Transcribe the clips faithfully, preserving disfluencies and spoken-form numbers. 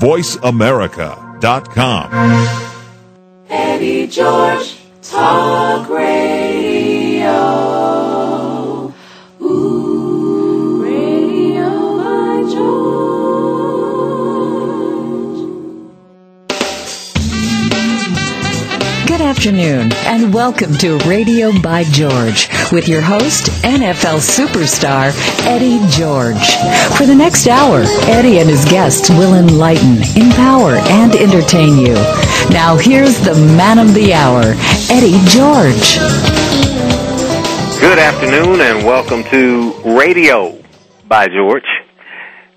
voice america dot com. Eddie George Talk Radio. Ooh, Radio by George. Good afternoon, and welcome to Radio by George with your host, N F L superstar, Eddie George. For the next hour, Eddie and his guests will enlighten, empower, and entertain you. Now here's the man of the hour, Eddie George. Good afternoon and welcome to Radio by George.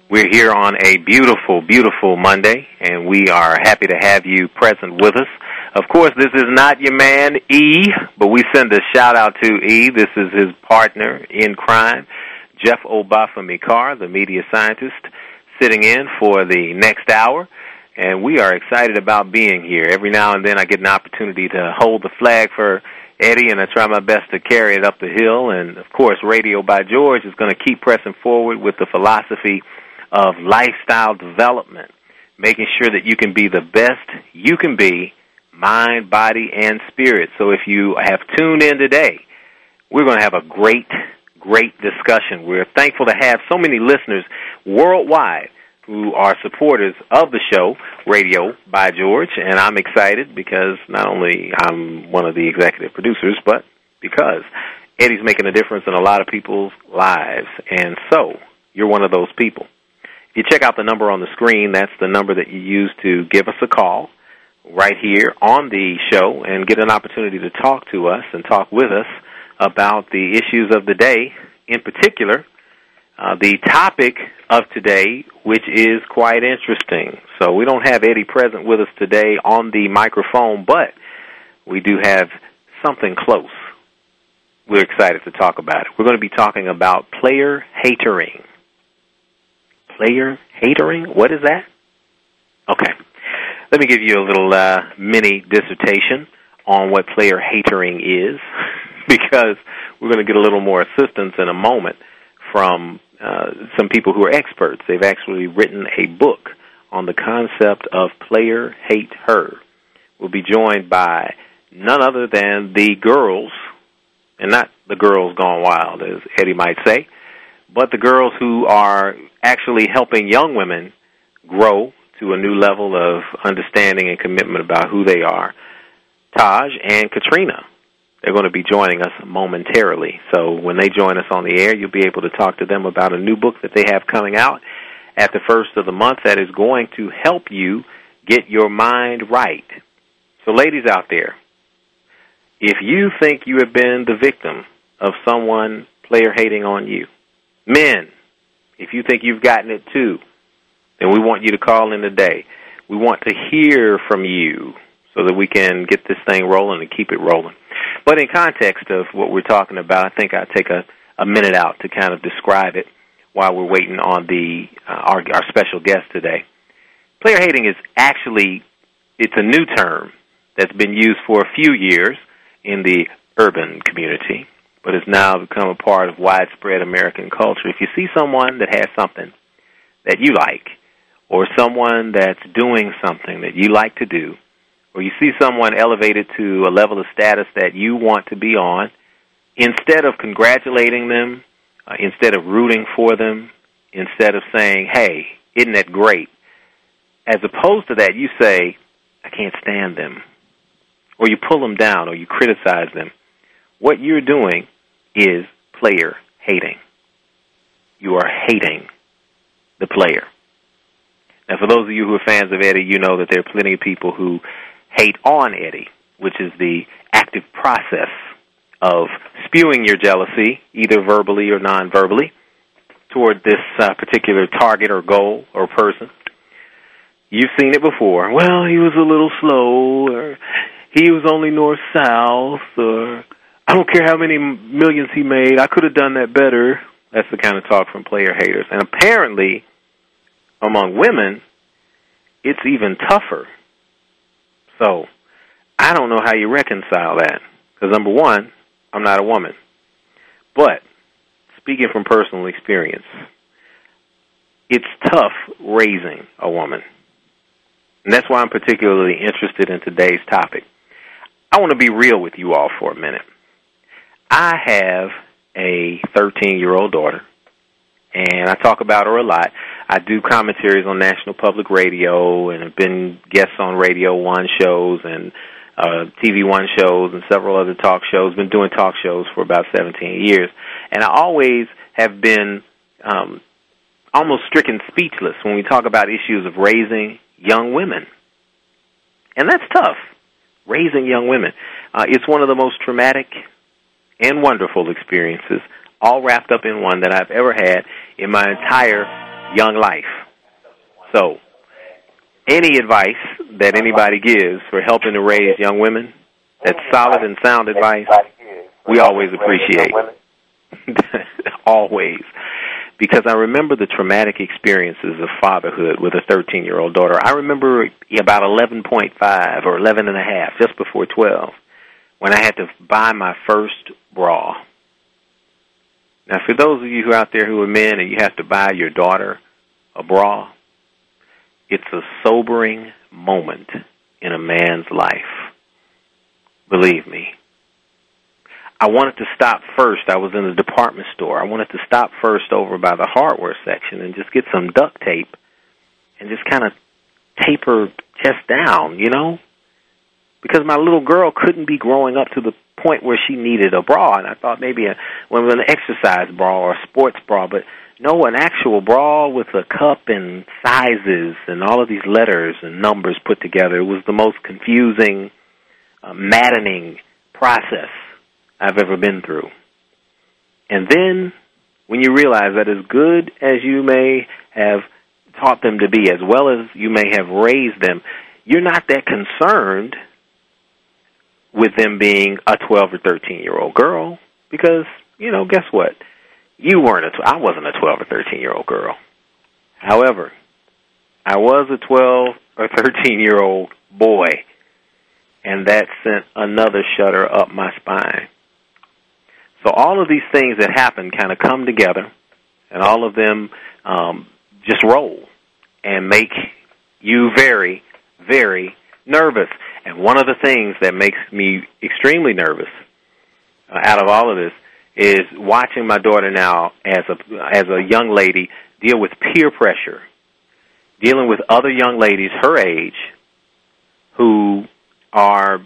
We're here on a beautiful, beautiful Monday, and we are happy to have you present with us. Of course, this is not your man, E, but we send a shout-out to E. This is his partner in crime, Jeff Obafemi Carr, the media scientist, sitting in for the next hour. And we are excited about being here. Every now and then I get an opportunity to hold the flag for Eddie, and I try my best to carry it up the hill. And, of course, Radio by George is going to keep pressing forward with the philosophy of lifestyle development, making sure that you can be the best you can be, mind, body, and spirit. So if you have tuned in today, we're going to have a great, great discussion. We're thankful to have so many listeners worldwide who are supporters of the show, Radio by George, and I'm excited because not only I'm one of the executive producers, but because Eddie's making a difference in a lot of people's lives, and so you're one of those people. If you check out the number on the screen, that's the number that you use to give us a call right here on the show and get an opportunity to talk to us and talk with us about the issues of the day, in particular, uh, the topic of today, which is quite interesting. So we don't have Eddie present with us today on the microphone, but we do have something close. We're excited to talk about it. We're going to be talking about player hatering. Player hatering? What is that? Okay. Let me give you a little uh, mini dissertation on what player hatering is, because we're going to get a little more assistance in a moment from uh, some people who are experts. They've actually written a book on the concept of Player Hate Her. We'll be joined by none other than the girls, and not the girls gone wild, as Eddie might say, but the girls who are actually helping young women grow to a new level of understanding and commitment about who they are. Taj and Katrina, they're going to be joining us momentarily. So when they join us on the air, you'll be able to talk to them about a new book that they have coming out at the first of the month that is going to help you get your mind right. So ladies out there, if you think you have been the victim of someone player hating on you, men, if you think you've gotten it too, and we want you to call in today. We want to hear from you so that we can get this thing rolling and keep it rolling. But in context of what we're talking about, I think I'll take a, a minute out to kind of describe it while we're waiting on the uh, our, our special guest today. Player hating is actually, it's a new term that's been used for a few years in the urban community, but it's now become a part of widespread American culture. If you see someone that has something that you like, or someone that's doing something that you like to do, or you see someone elevated to a level of status that you want to be on, instead of congratulating them, uh, instead of rooting for them, instead of saying, hey, isn't that great? As opposed to that, you say, I can't stand them. Or you pull them down, or you criticize them. What you're doing is player hating. You are hating the player. And for those of you who are fans of Eddie, you know that there are plenty of people who hate on Eddie, which is the active process of spewing your jealousy, either verbally or non-verbally, toward this uh, particular target or goal or person. You've seen it before. Well, he was a little slow, or he was only north-south, or I don't care how many millions he made, I could have done that better. That's the kind of talk from player haters. And apparently, among women, it's even tougher. So I don't know how you reconcile that, because, number one, I'm not a woman. But speaking from personal experience, it's tough raising a woman. And that's why I'm particularly interested in today's topic. I want to be real with you all for a minute. I have a thirteen-year-old daughter, and I talk about her a lot. I do commentaries on National Public Radio and have been guests on Radio One shows and uh, T V One shows and several other talk shows. Been doing talk shows for about seventeen years. And I always have been um, almost stricken speechless when we talk about issues of raising young women. And that's tough, raising young women. Uh, it's one of the most traumatic and wonderful experiences, all wrapped up in one, that I've ever had in my entire young life. So any advice that anybody gives for helping to raise young women, that's solid and sound advice, we always appreciate. Always. Because I remember the traumatic experiences of fatherhood with a thirteen-year-old daughter. I remember about eleven point five or eleven and a half, just before twelve, when I had to buy my first bra. Now, for those of you who are out there who are men and you have to buy your daughter a bra, it's a sobering moment in a man's life. Believe me. I wanted to stop first. I was in a department store. I wanted to stop first over by the hardware section and just get some duct tape and just kind of tape her chest down, you know, because my little girl couldn't be growing up to the point where she needed a bra. And I thought maybe a, well, an exercise bra or a sports bra, but no, an actual bra with a cup and sizes and all of these letters and numbers put together. It was the most confusing, uh, maddening process I've ever been through. And then when you realize that as good as you may have taught them to be, as well as you may have raised them, you're not that concerned with them being a twelve or thirteen-year-old girl because, you know, guess what? You weren't a tw- I wasn't a twelve or thirteen-year-old girl. However, I was a twelve or thirteen-year-old boy, and that sent another shudder up my spine. So all of these things that happen kind of come together, and all of them um, just roll and make you very, very nervous. And one of the things that makes me extremely nervous uh, out of all of this is watching my daughter now as a as a young lady deal with peer pressure, dealing with other young ladies her age who are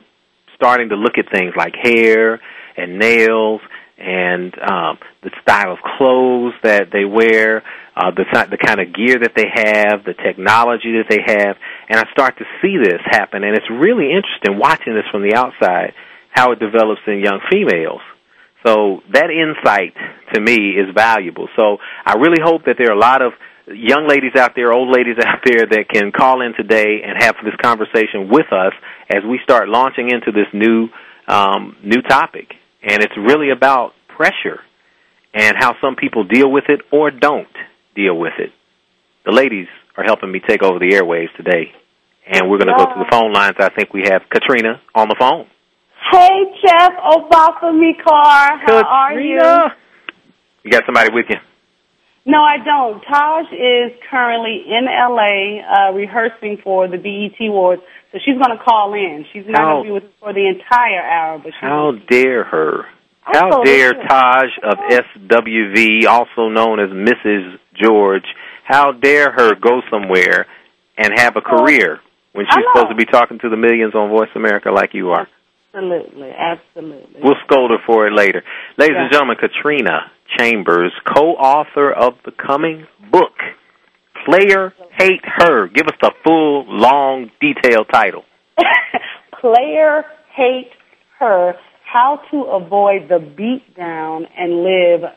starting to look at things like hair and nails and um, the style of clothes that they wear, uh, the, the kind of gear that they have, the technology that they have. And I start to see this happen, and it's really interesting watching this from the outside, how it develops in young females. So that insight, to me, is valuable. So I really hope that there are a lot of young ladies out there, old ladies out there that can call in today and have this conversation with us as we start launching into this new um, new topic. And it's really about pressure and how some people deal with it or don't deal with it. The ladies are helping me take over the airwaves today, and we're going to go to the phone lines. I think we have Katrina on the phone. Hey, Jeff Obafemi Carr. How Katrina. Are you? You got somebody with you? No, I don't. Taj is currently in L A uh, rehearsing for the B E T Awards, so she's going to call in. She's not going to be with us for the entire hour. But how dare her. How dare Taj of S W V, also known as Missus George, how dare her go somewhere and have a career when she's supposed to be talking to the millions on Voice America like you are? Absolutely, absolutely. We'll scold her for it later. Ladies yeah. and gentlemen, Katrina Chambers, co-author of the coming book, Player Hate Her. Give us the full, long, detailed title. Player Hate Her, How to Avoid the Beatdown and Live...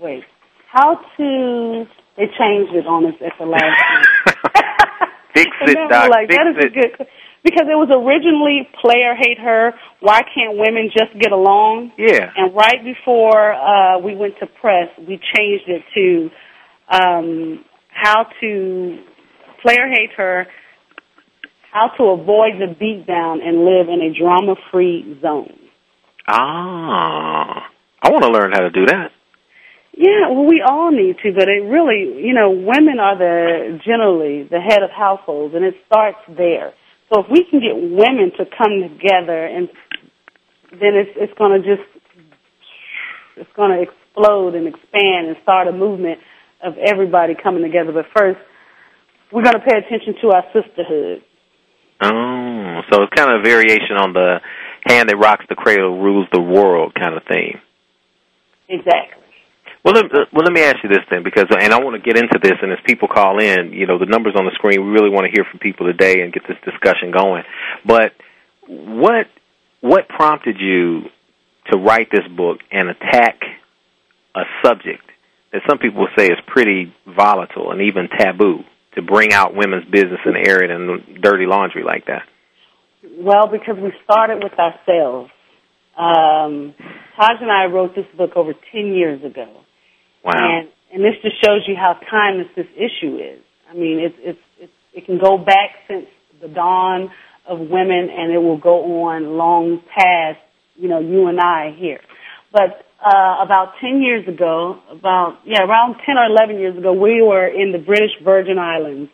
Wait, how to... They changed it on us at the last time. Fix it, Doc, like, fix that is it. A good... Because it was originally Player Hate Her, Why Can't Women Just Get Along? Yeah. And right before uh, we went to press, we changed it to um, How to Player Hate Her, How to Avoid the Beatdown and Live in a Drama-Free Zone. Ah. I want to learn how to do that. Yeah, well, we all need to, but it really, you know, women are the generally the head of households, and it starts there. So if we can get women to come together, and then it's it's going to just it's going to explode and expand and start a movement of everybody coming together. But first, we're going to pay attention to our sisterhood. Oh, so it's kind of a variation on the hand that rocks the cradle rules the world kind of thing. Exactly. Well, let, well, let me ask you this then, because, and I want to get into this, and as people call in, you know, the numbers on the screen, we really want to hear from people today and get this discussion going. But what what prompted you to write this book and attack a subject that some people say is pretty volatile and even taboo, to bring out women's business and air it in dirty laundry like that? Well, because we started with ourselves. Um, Taj and I wrote this book over ten years ago. Wow. And, and this just shows you how timeless this issue is. I mean, it's, it's, it's, it can go back since the dawn of women, and it will go on long past, you know, you and I here. But uh, about ten years ago, about, yeah, around ten or eleven years ago, we were in the British Virgin Islands.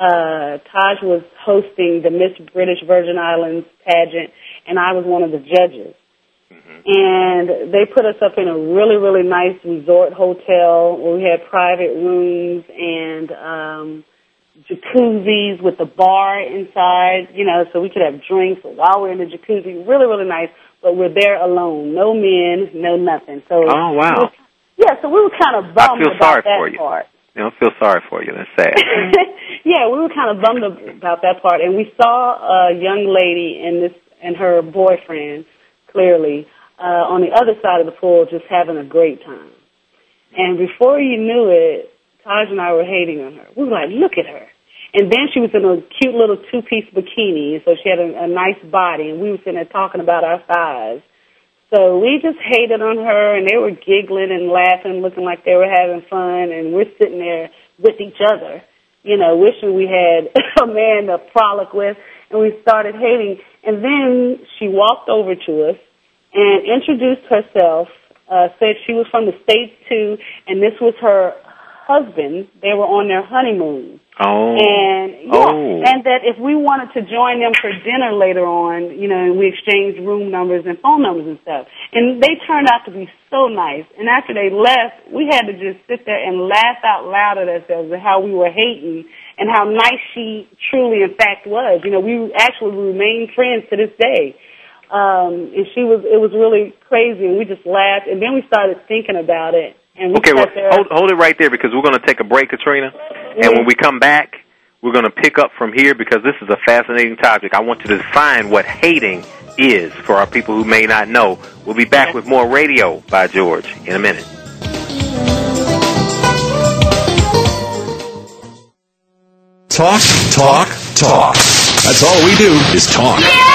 Uh, Taj was hosting the Miss British Virgin Islands pageant, and I was one of the judges. Mm-hmm. And they put us up in a really, really nice resort hotel where we had private rooms and um, jacuzzis with a bar inside, you know, so we could have drinks while we're in the jacuzzi. Really, really nice, but we're there alone. No men, no nothing. So oh, wow. We, yeah, so we were kind of bummed I feel about sorry that for you. part. I don't feel sorry for you. That's sad. Yeah, we were kind of bummed about that part. And we saw a young lady and, this, and her boyfriend, clearly, uh, on the other side of the pool, just having a great time. And before you knew it, Taj and I were hating on her. We were like, look at her. And then she was in a cute little two-piece bikini, so she had a, a nice body, and we were sitting there talking about our thighs. So we just hated on her, and they were giggling and laughing, looking like they were having fun, and we're sitting there with each other, you know, wishing we had a man to frolic with, and we started hating. And then she walked over to us and introduced herself, uh, said she was from the States, too, and this was her husband. They were on their honeymoon. Oh. And, yeah, oh. and that if we wanted to join them for dinner later on, you know, we exchanged room numbers and phone numbers and stuff. And they turned out to be so nice. And after they left, we had to just sit there and laugh out loud at ourselves and how we were hating and how nice she truly, in fact, was. You know, we actually remained friends to this day. Um, and she was, it was really crazy, and we just laughed. And then we started thinking about it. And we okay, well, hold, hold it right there because we're going to take a break, Katrina. And when we come back, we're going to pick up from here because this is a fascinating topic. I want you to define what hating is for our people who may not know. We'll be back with more Radio by George in a minute. Talk, talk, talk. That's all we do is talk. Yeah!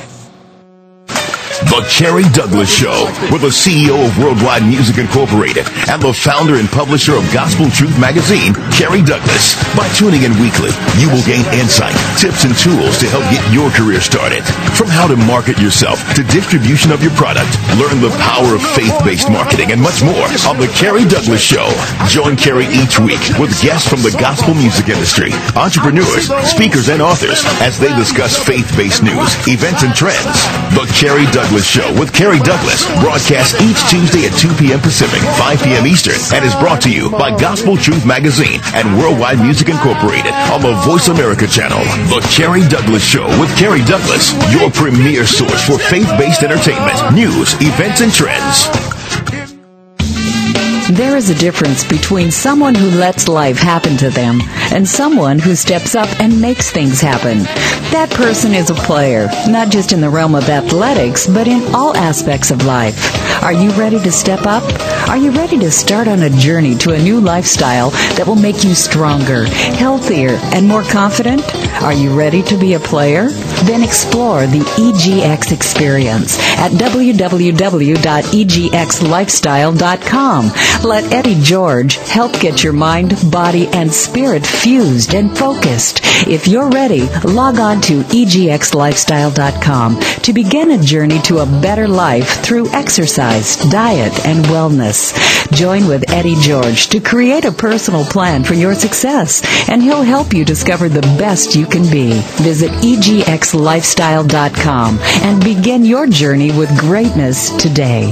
The Carey Douglas Show with the C E O of Worldwide Music Incorporated and the founder and publisher of Gospel Truth Magazine, Carey Douglas. By tuning in weekly, you will gain insight, tips, and tools to help get your career started. From how to market yourself to distribution of your product, learn the power of faith-based marketing and much more on The Carey Douglas Show. Join Carey each week with guests from the gospel music industry, entrepreneurs, speakers, and authors as they discuss faith-based news, events, and trends. The Carey Douglas Show with Carey Douglas broadcasts each Tuesday at two p.m. Pacific, five p.m. Eastern, and is brought to you by Gospel Truth Magazine and Worldwide Music Incorporated on the Voice America channel. The Carey Douglas Show with Carey Douglas, your premier source for faith-based entertainment, news, events, and trends. There is a difference between someone who lets life happen to them and someone who steps up and makes things happen. That person is a player, not just in the realm of athletics, but in all aspects of life. Are you ready to step up? Are you ready to start on a journey to a new lifestyle that will make you stronger, healthier, and more confident? Are you ready to be a player? Then explore the E G X experience at w w w dot e g x lifestyle dot com. Let Eddie George help get your mind, body, and spirit fused and focused. If you're ready, log on to e g x lifestyle dot com to begin a journey to a better life through exercise, diet, and wellness. Join with Eddie George to create a personal plan for your success, and he'll help you discover the best you can be. Visit e g x lifestyle dot com and begin your journey with greatness today.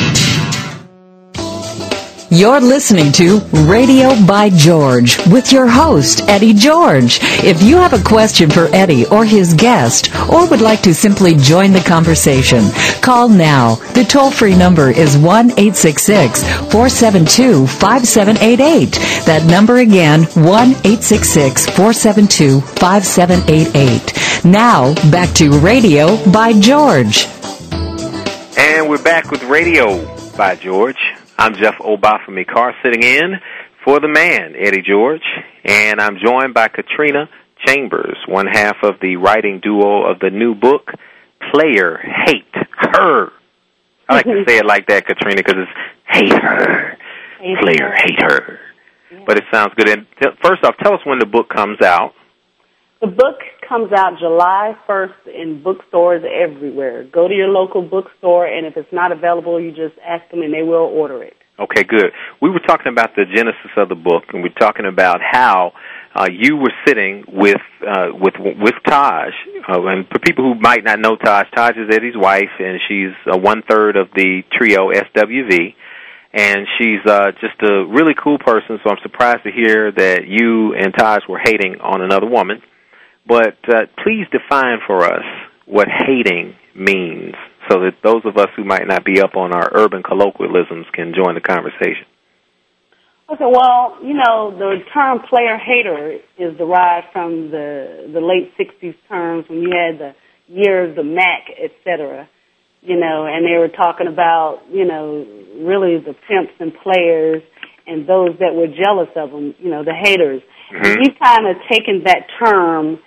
You're listening to Radio by George with your host, Eddie George. If you have a question for Eddie or his guest, or would like to simply join the conversation, call now. The toll-free number is one eight six six four seven two five seven eight eight. That number again, one eight six six four seven two five seven eight eight. Now, back to Radio by George. And we're back with Radio by George. I'm Jeff Obafemi Carr, sitting in for the man, Eddie George. And I'm joined by Katrina Chambers, one half of the writing duo of the new book, Player Hate Her. I like to say it like that, Katrina, because it's Hate Her, hate Player her. Hate Her. Yeah. But it sounds good. And t- first off, tell us when the book comes out. The book comes out July first in bookstores everywhere. Go to your local bookstore, and if it's not available, you just ask them, and they will order it. Okay, good. We were talking about the genesis of the book, and we were talking about how uh, you were sitting with uh, with with Taj. Uh, and for people who might not know Taj, Taj is Eddie's wife, and she's uh, one-third of the trio S W V. And she's uh, just a really cool person, so I'm surprised to hear that you and Taj were hating on another woman. But uh, please define for us what hating means, so that those of us who might not be up on our urban colloquialisms can join the conversation. Okay, well, you know, the term player hater is derived from the the late sixties terms when you had the year of the Mac, et cetera, you know, and they were talking about, you know, really the pimps and players and those that were jealous of them, you know, the haters. Mm-hmm. We've kind of taken that term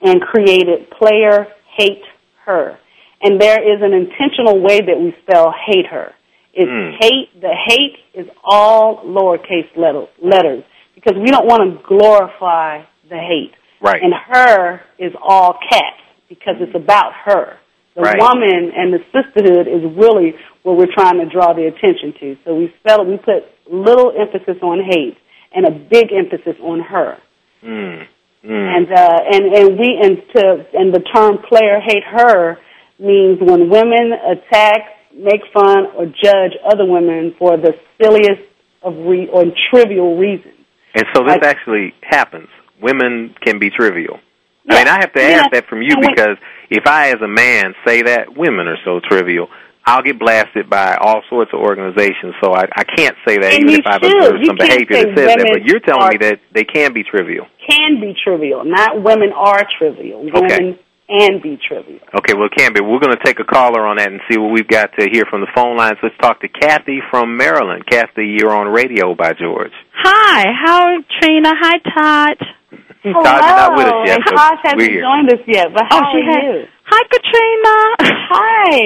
and created player hate her. And there is an intentional way that we spell hate her. It's mm. hate. The hate is all lowercase letters because we don't want to glorify the hate. Right. And her is all caps because it's about her. The right. woman and the sisterhood is really what we're trying to draw the attention to. So we spell it. We put little emphasis on hate and a big emphasis on her. Mm. Mm. And uh, and and we and to and the term player hate her means when women attack, make fun, or judge other women for the silliest of re- or trivial reasons. And so this like, actually happens. Women can be trivial. Yeah, I mean, I have to ask yeah, that from you because if I, as a man, say that women are so trivial, I'll get blasted by all sorts of organizations. So I, I can't say that even if I've observed some behavior that says that. But you're telling me that they can be trivial. Can be trivial. Not women are trivial. Women okay. And be trivial. Okay, well, it can be. We're going to take a caller on that and see what we've got to hear from the phone lines. Let's talk to Kathy from Maryland. Kathy, you're on Radio by George. Hi. How are Trina? Hi, Todd. Hello. Todd's not with us yet. Todd hasn't joined us yet, but how oh, she are has. You? Hi, Katrina. Hi.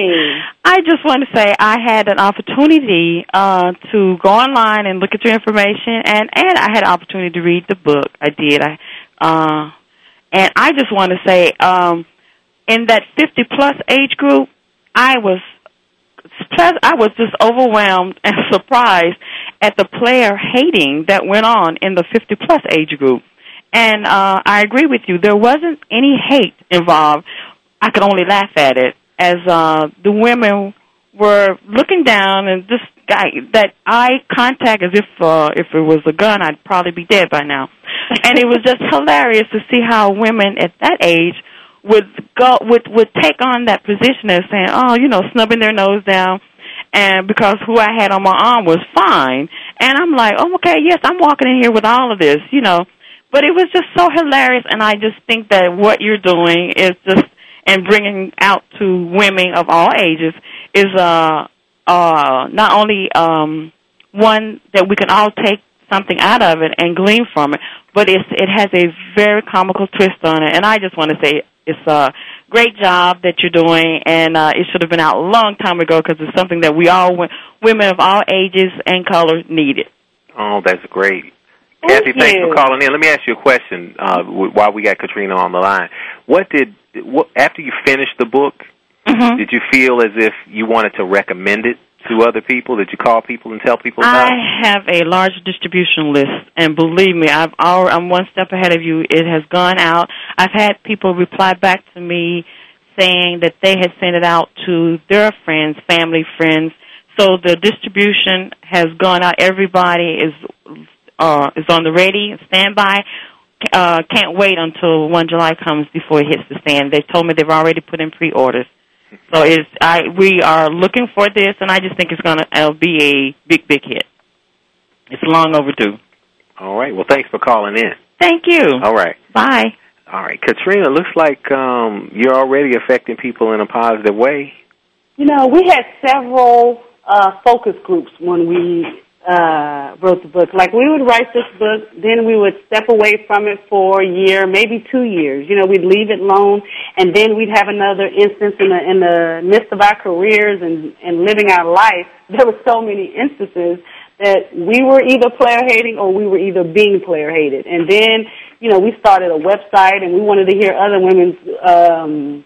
I just want to say I had an opportunity uh, to go online and look at your information, and, and I had an opportunity to read the book. I did. I uh, And I just want to say... Um, in that fifty-plus age group, I was I was just overwhelmed and surprised at the player hating that went on in the fifty-plus age group. And uh, I agree with you. There wasn't any hate involved. I could only laugh at it as uh, the women were looking down and just guy, that eye contact as if uh, if it was a gun, I'd probably be dead by now. And it was just hilarious to see how women at that age would go would would take on that position as saying, oh, you know, snubbing their nose down, and because who I had on my arm was fine, and I'm like, oh, okay, yes, I'm walking in here with all of this, you know, but it was just so hilarious, and I just think that what you're doing is just and bringing out to women of all ages is uh uh, not only um, one that we can all take something out of it and glean from it, but it's, it has a very comical twist on it. And I just want to say it's a great job that you're doing, and uh, it should have been out a long time ago because it's something that we all, women of all ages and colors, needed. Oh, that's great. Thank Effie, you. Thanks for calling in. Let me ask you a question uh, while we got Katrina on the line. What did what, after you finished the book, mm-hmm. did you feel as if you wanted to recommend it to other people? Did you call people and tell people about it? I have a large distribution list, and believe me, I've all, I'm one step ahead of you. It has gone out. I've had people reply back to me saying that they had sent it out to their friends, family, friends. So the distribution has gone out. Everybody is uh, is on the ready, standby. Uh, can't wait until July first comes before it hits the stand. They told me they've already put in pre-orders. So it's, I, we are looking for this, and I just think it's going to be a big, big hit. It's long overdue. All right. Well, thanks for calling in. Thank you. All right. Bye. All right. Katrina, looks like um, you're already affecting people in a positive way. You know, we had several uh, focus groups when we uh, wrote the book. Like, we would write this book, then we would step away from it for a year, maybe two years. You know, we'd leave it alone, and then we'd have another instance in the, in the midst of our careers and, and living our life. There were so many instances that we were either player hating or we were either being player hated. And then, you know, we started a website, and we wanted to hear other women's um,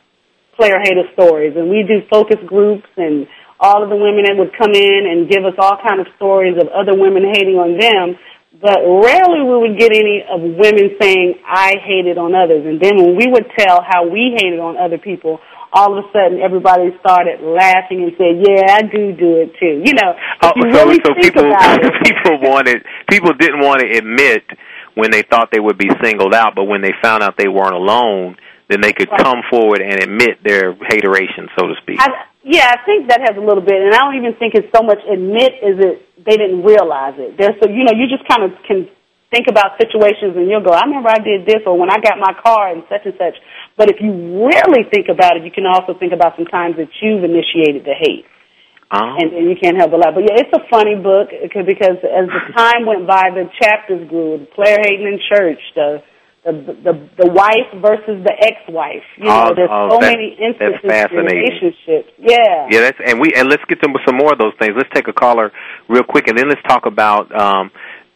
player hater stories. And we do focus groups, and all of the women that would come in and give us all kind of stories of other women hating on them, but rarely we would get any of women saying, I hated on others. And then when we would tell how we hated on other people, all of a sudden everybody started laughing and said, yeah, I do do it too. You know, if you oh, so, really so think people, about it. people, wanted, people didn't want to admit when they thought they would be singled out, but when they found out they weren't alone, then they could right. come forward and admit their hateration, so to speak. I, Yeah, I think that has a little bit, and I don't even think it's so much admit as it they didn't realize it. There's, so, you know, you just kind of can think about situations and you'll go, I remember I did this, or when I got my car and such and such. But if you really think about it, you can also think about some times that you've initiated the hate, uh-huh. and, and you can't help a lot. But, yeah, it's a funny book because as the time went by, the chapters grew, the player hating in church, the The, the the wife versus the ex-wife. You know, oh, there's oh, so that, many instances in relationships. Yeah. Yeah, that's, and we and let's get to some more of those things. Let's take a caller real quick, and then let's talk about um,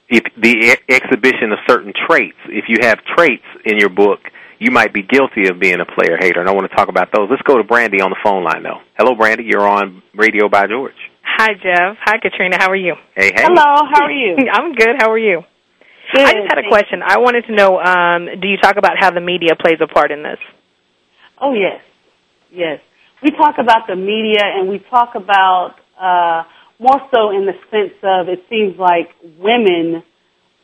if the e- exhibition of certain traits. If you have traits in your book, you might be guilty of being a player hater, and I want to talk about those. Let's go to Brandy on the phone line, though. Hello, Brandy. You're on Radio by George. Hi, Jeff. Hi, Katrina. How are you? Hey, hey. Hello. How are you? I'm good. How are you? Good. I just had a question. I wanted to know, um, do you talk about how the media plays a part in this? Oh, yes. Yes. We talk about the media, and we talk about uh, more so in the sense of it seems like women,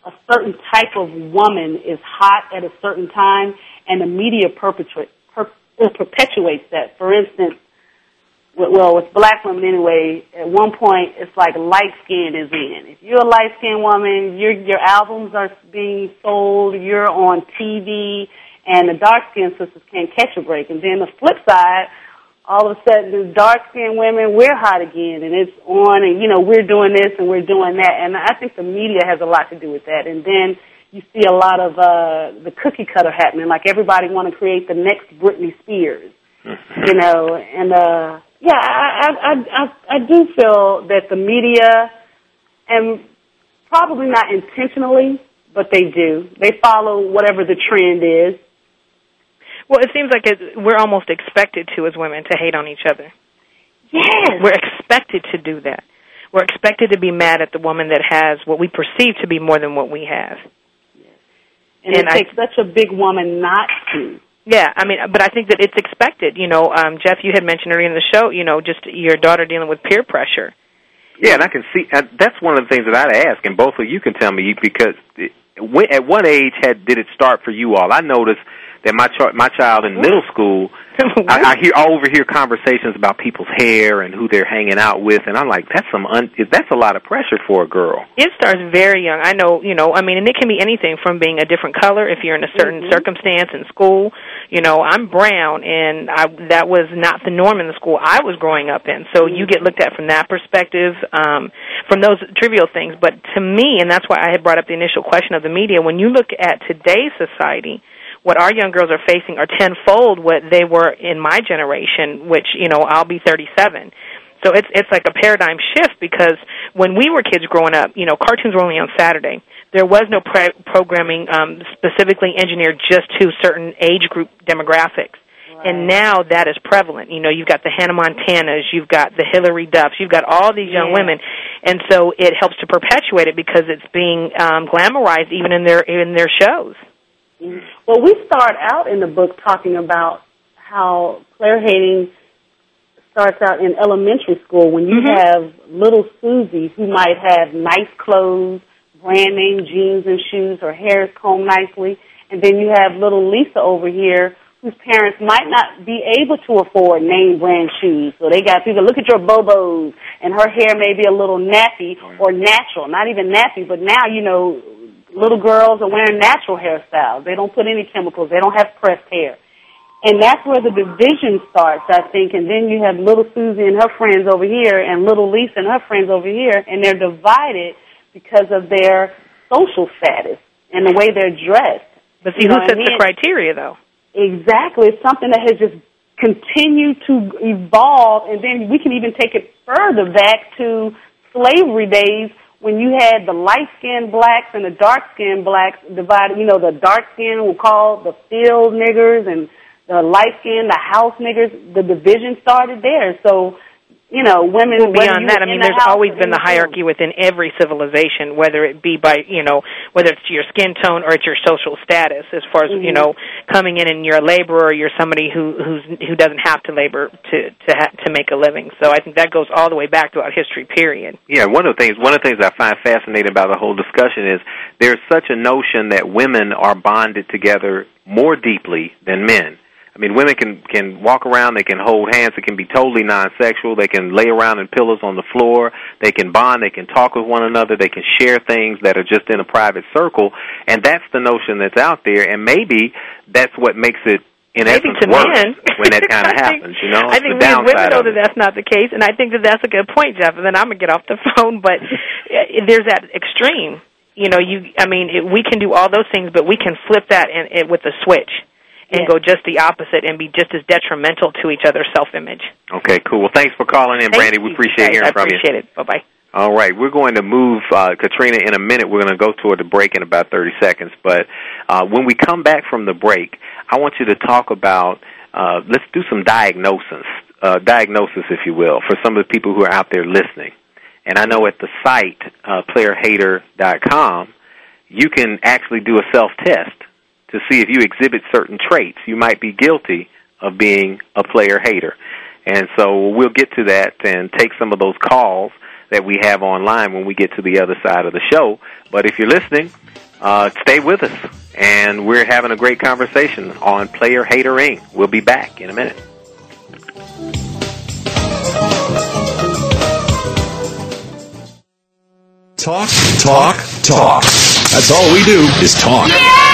a certain type of woman is hot at a certain time, and the media perpetuate, per, perpetuates that. For instance, well, with black women anyway, at one point it's like light skin is in. If you're a light skinned woman, your your albums are being sold, you're on T V, and the dark skinned sisters can't catch a break. And then the flip side, all of a sudden, the dark skinned women, we're hot again, and it's on, and you know we're doing this and we're doing that. And I think the media has a lot to do with that. And then you see a lot of uh, the cookie cutter happening, like everybody want to create the next Britney Spears, you know, and uh. Yeah, I, I I I do feel that the media, and probably not intentionally, but they do. They follow whatever the trend is. Well, it seems like it, we're almost expected to, as women, to hate on each other. Yes. We're expected to do that. We're expected to be mad at the woman that has what we perceive to be more than what we have. Yes. And, and it I, takes such a big woman not to. Yeah, I mean, but I think that it's expected. You know, um, Jeff, you had mentioned earlier in the show, you know, just your daughter dealing with peer pressure. Yeah, and I can see uh, that's one of the things that I'd ask, and both of you can tell me, because it, when, at what age had did it start for you all? I noticed that my ch- my child in middle school, I, I hear I overhear conversations about people's hair and who they're hanging out with, and I'm like, that's some un- that's a lot of pressure for a girl. It starts very young. I know, you know, I mean, and it can be anything from being a different color if you're in a certain mm-hmm. circumstance in school. You know, I'm brown, and I, that was not the norm in the school I was growing up in. So mm-hmm. you get looked at from that perspective, um, from those trivial things. But to me, and that's why I had brought up the initial question of the media, when you look at today's society, what our young girls are facing are tenfold what they were in my generation, which, you know, I'll be thirty-seven. So it's it's like a paradigm shift, because when we were kids growing up, you know, cartoons were only on Saturday. There was no pre- programming um, specifically engineered just to certain age group demographics. Right. And now that is prevalent. You know, you've got the Hannah Montanas, you've got the Hillary Duffs, you've got all these young yeah. women. And so it helps to perpetuate it because it's being um, glamorized even in their in their shows. Well, we start out in the book talking about how player hating starts out in elementary school when you mm-hmm. have little Susie who might have nice clothes, brand name jeans and shoes, her hair is combed nicely, and then you have little Lisa over here whose parents might not be able to afford name brand shoes. So they got people, look at your Bobos, and her hair may be a little nappy or natural, not even nappy, but now, you know, little girls are wearing natural hairstyles. They don't put any chemicals. They don't have pressed hair. And that's where the division starts, I think. And then you have little Susie and her friends over here and little Lisa and her friends over here, and they're divided because of their social status and the way they're dressed. But see, you know, who sets the criteria, though? Exactly. It's something that has just continued to evolve, and then we can even take it further back to slavery days, when you had the light-skinned blacks and the dark-skinned blacks divided. You know, the dark-skinned were called the field niggers and the light-skinned, the house niggers. The division started there. So, you know, women... Well, beyond that, I mean, there's always been the hierarchy within every civilization, whether it be by, you know, whether it's your skin tone or it's your social status, as far as, mm-hmm. you know, coming in and you're a laborer or you're somebody who who's, who doesn't have to labor to to ha- to make a living. So I think that goes all the way back throughout history, period. Yeah, one of the things one of the things I find fascinating about the whole discussion is there's such a notion that women are bonded together more deeply than men. I mean, women can, can walk around, they can hold hands, they can be totally non-sexual, they can lay around in pillows on the floor, they can bond, they can talk with one another, they can share things that are just in a private circle, and that's the notion that's out there, and maybe that's what makes it, in maybe essence, worse when that kind of happens, you know? I think we women know that that's not the case, and I think that that's a good point, Jeff, and then I'm going to get off the phone, but there's that extreme. You know, you. I mean, it, we can do all those things, but we can flip that in, it, with a switch. And yes. go just the opposite and be just as detrimental to each other's self-image. Okay, cool. Well, thanks for calling in, Brandy. We appreciate hearing from you. I appreciate it. Bye-bye. All right. We're going to move, uh, Katrina, in a minute. We're going to go toward the break in about thirty seconds. But uh, when we come back from the break, I want you to talk about, uh, let's do some diagnosis, uh, diagnosis, if you will, for some of the people who are out there listening. And I know at the site, uh, player hater dot com, you can actually do a self-test to see if you exhibit certain traits. You might be guilty of being a player hater. And so we'll get to that and take some of those calls that we have online when we get to the other side of the show. But if you're listening, uh, stay with us. And we're having a great conversation on player hatering. We'll be back in a minute. Talk, talk, talk. That's all we do is talk. Yeah!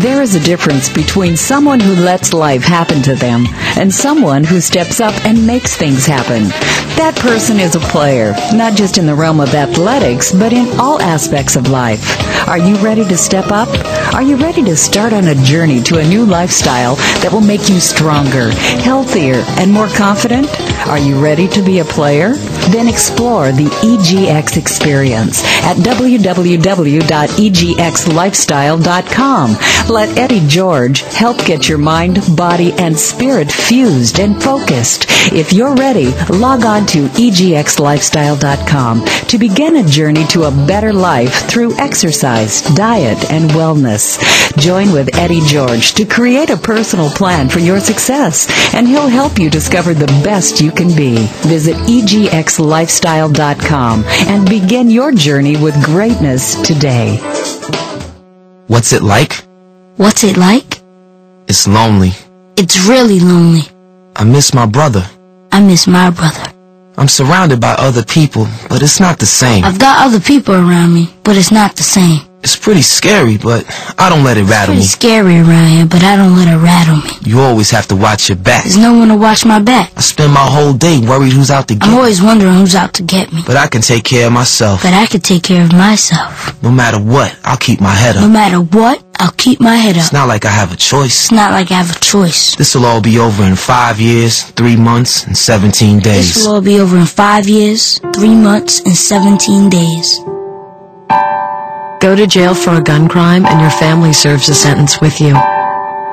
There is a difference between someone who lets life happen to them and someone who steps up and makes things happen. That person is a player, not just in the realm of athletics, but in all aspects of life. Are you ready to step up? Are you ready to start on a journey to a new lifestyle that will make you stronger, healthier, and more confident? Are you ready to be a player? Then explore the E G X experience at w w w dot e g x lifestyle dot com. Let Eddie George help get your mind, body, and spirit fused and focused. If you're ready, log on to e g x lifestyle dot com to begin a journey to a better life through exercise, diet, and wellness. Join with Eddie George to create a personal plan for your success, and he'll help you discover the best you can be. Visit e g x lifestyle dot com and begin your journey with greatness today. What's it like? What's it like? It's lonely. It's really lonely. I miss my brother. I miss my brother. I'm surrounded by other people, but it's not the same. I've got other people around me, but it's not the same. It's pretty scary, but I don't let it rattle me. It's pretty scary around here, but I don't let it rattle me. You always have to watch your back. There's no one to watch my back. I spend my whole day worried who's out to get me. I'm always wondering who's out to get me. But I can take care of myself. But I can take care of myself. No matter what, I'll keep my head up. No matter what, I'll keep my head up. It's not like I have a choice. It's not like I have a choice. This'll all be over in five years, three months, and seventeen days. This'll all be over in five years, three months, and seventeen days. Go to jail for a gun crime and your family serves a sentence with you.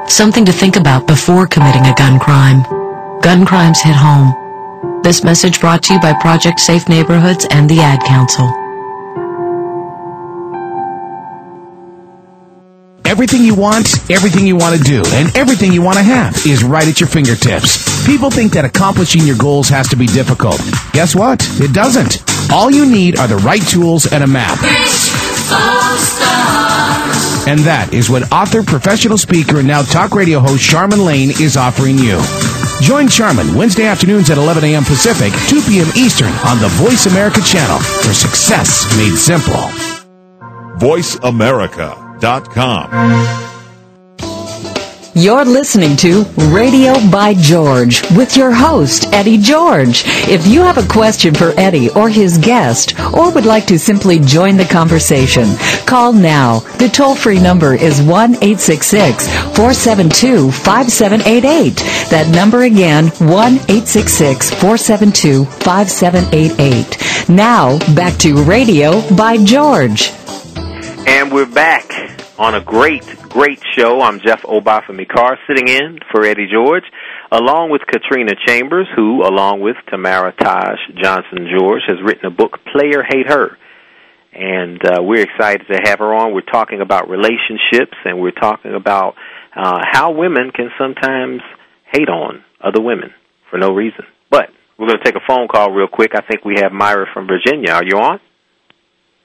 Something to think about before committing a gun crime. Gun crimes hit home. This message brought to you by Project Safe Neighborhoods and the Ad Council. Everything you want, everything you want to do, and everything you want to have is right at your fingertips. People think that accomplishing your goals has to be difficult. Guess what? It doesn't. All you need are the right tools and a map. And that is what author, professional speaker, and now talk radio host Charmin Lane is offering you. Join Charmin Wednesday afternoons at eleven a.m. Pacific, two p.m. Eastern on the Voice America channel for success made simple. voice america dot com. You're listening to Radio by George with your host, Eddie George. If you have a question for Eddie or his guest, or would like to simply join the conversation, call now. The toll-free number is one eight six six, four seven two, five seven eight eight. That number again, one eight six six, four seven two, five seven eight eight. Now, back to Radio by George. And we're back on a great, great show. I'm Jeff Obafemi Carr, sitting in for Eddie George, along with Katrina Chambers, who, along with Tamara Taj Johnson-George, has written a book, Player Hate Her. And uh, we're excited to have her on. We're talking about relationships, and we're talking about uh, how women can sometimes hate on other women for no reason. But we're going to take a phone call real quick. I think we have Myra from Virginia. Are you on?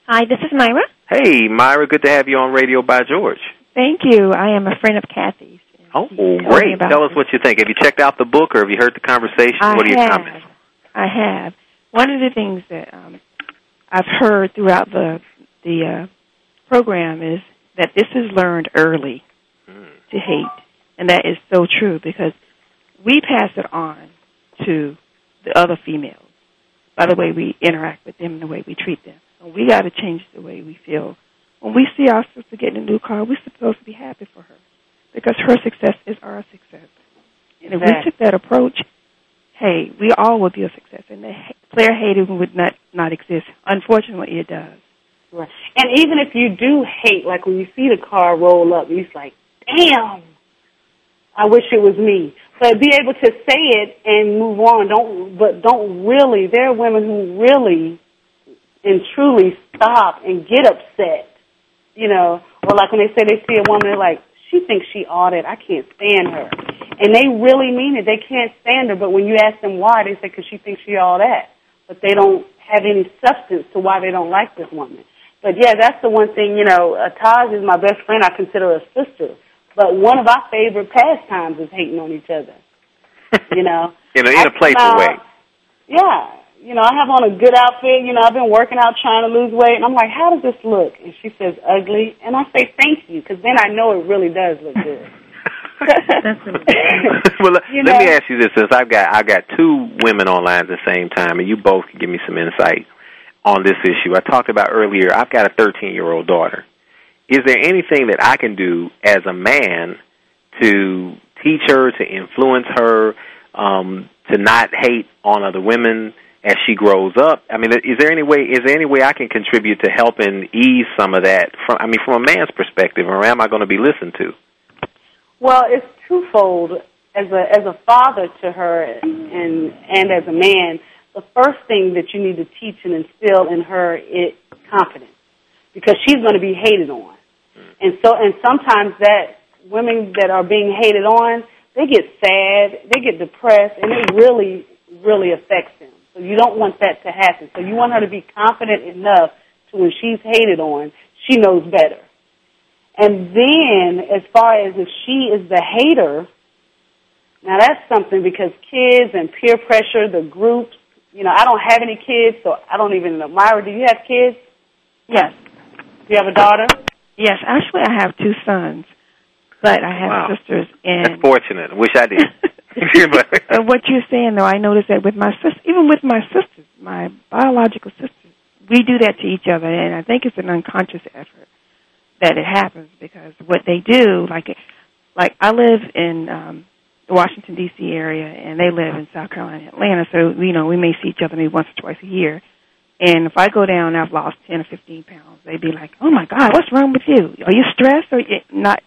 Hi, this is Myra. Hey, Myra, good to have you on Radio by George. Thank you. I am a friend of Kathy's. Oh, great. Tell us what you think. Have you checked out the book or have you heard the conversation? What are your comments? I have. One of the things that um, I've heard throughout the the uh, program is that this is learned early mm. to hate, and that is so true because we pass it on to the other females by the way we interact with them and the way we treat them. We got to change the way we feel. When we see our sister getting a new car, we're supposed to be happy for her because her success is our success. And if exactly. we took that approach, hey, we all would be a success, and the player hating would not, not exist. Unfortunately, it does. Right. And even if you do hate, like when you see the car roll up, you're like, damn, I wish it was me. But be able to say it and move on. Don't, but don't really. There are women who really and truly stop and get upset, you know, or like when they say they see a woman, they're like, she thinks she ought it. I can't stand her. And they really mean it. They can't stand her, but when you ask them why, they say because she thinks she all that. But they don't have any substance to why they don't like this woman. But, yeah, that's the one thing, you know, uh, Taj is my best friend. I consider her a sister. But one of our favorite pastimes is hating on each other, you know. in a, in a playful way. Yeah. You know, I have on a good outfit. You know, I've been working out trying to lose weight. And I'm like, how does this look? And she says, ugly. And I say, thank you, because then I know it really does look good. That's well, let, you know? let me ask you this, since I've got, I've got two women online at the same time, and you both can give me some insight on this issue. I talked about earlier, I've got a thirteen-year-old daughter. Is there anything that I can do as a man to teach her, to influence her, um, to not hate on other women as she grows up? I mean, is there any way? Is there any way I can contribute to helping ease some of that? From, I mean, from a man's perspective, or am I going to be listened to? Well, it's twofold. As a as a father to her and and as a man, the first thing that you need to teach and instill in her is confidence, because she's going to be hated on. And so, and sometimes that women that are being hated on, they get sad, they get depressed, and it really, really affects them. So you don't want that to happen. So you want her to be confident enough to, when she's hated on, she knows better. And then, as far as if she is the hater, now that's something, because kids and peer pressure, the groups, you know, I don't have any kids, so I don't even know. Myra, do you have kids? Yes. Do you have a daughter? Yes, actually I have two sons, but I have wow. sisters. And that's fortunate. I wish I did. And what you're saying, though, I noticed that with my sister, even with my sisters, my biological sisters, we do that to each other, and I think it's an unconscious effort that it happens, because what they do, like, like I live in um, the Washington, D C area, and they live in South Carolina, Atlanta, so, you know, we may see each other maybe once or twice a year. And if I go down, I've lost ten or fifteen pounds. They'd be like, oh, my God, what's wrong with you? Are you stressed or not?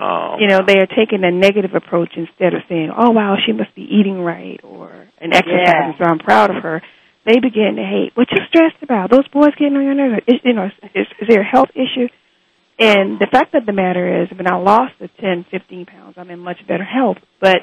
Oh, you know, they are taking a negative approach instead of saying, oh, wow, she must be eating right or an exercising, yeah. so I'm proud of her. They begin to hate. What you stressed about? Those boys getting on your nerves? Is, you know, is, is there a health issue? And the fact of the matter is, when I lost the ten, fifteen pounds, I'm in much better health. But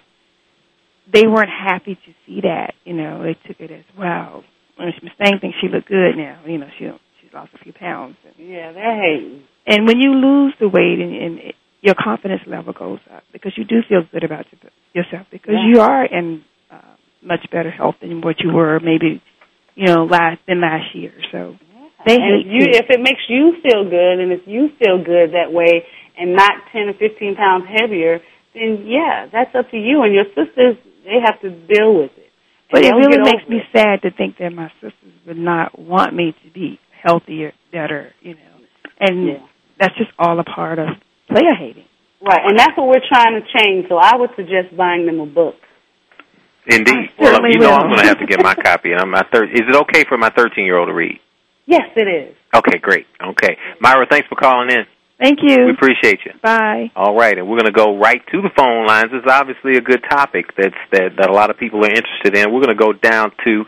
they weren't happy to see that. You know, they took it as, wow. And she was saying things, she looked good now. You know, she she lost a few pounds. And, yeah, they're hating. And when you lose the weight, and, and it, your confidence level goes up, because you do feel good about yourself, because yeah. you are in uh, much better health than what you were maybe, you know, last than last year. So yeah. they hate you. It. If it makes you feel good, and if you feel good that way and not ten or fifteen pounds heavier, then, yeah, that's up to you. And your sisters, they have to deal with it. But it really makes me sad to think that my sisters would not want me to be healthier, better, you know. And yeah. that's just all a part of player hating. Right, and that's what we're trying to change, so I would suggest buying them a book. Indeed. Well, you know, will. I'm going to have to get my copy. And I'm my thir- Is it okay for my thirteen-year-old to read? Yes, it is. Okay, great. Okay. Myra, thanks for calling in. Thank you. We appreciate you. Bye. All right, and we're going to go right to the phone lines. It's obviously a good topic that's, that, that a lot of people are interested in. We're going to go down to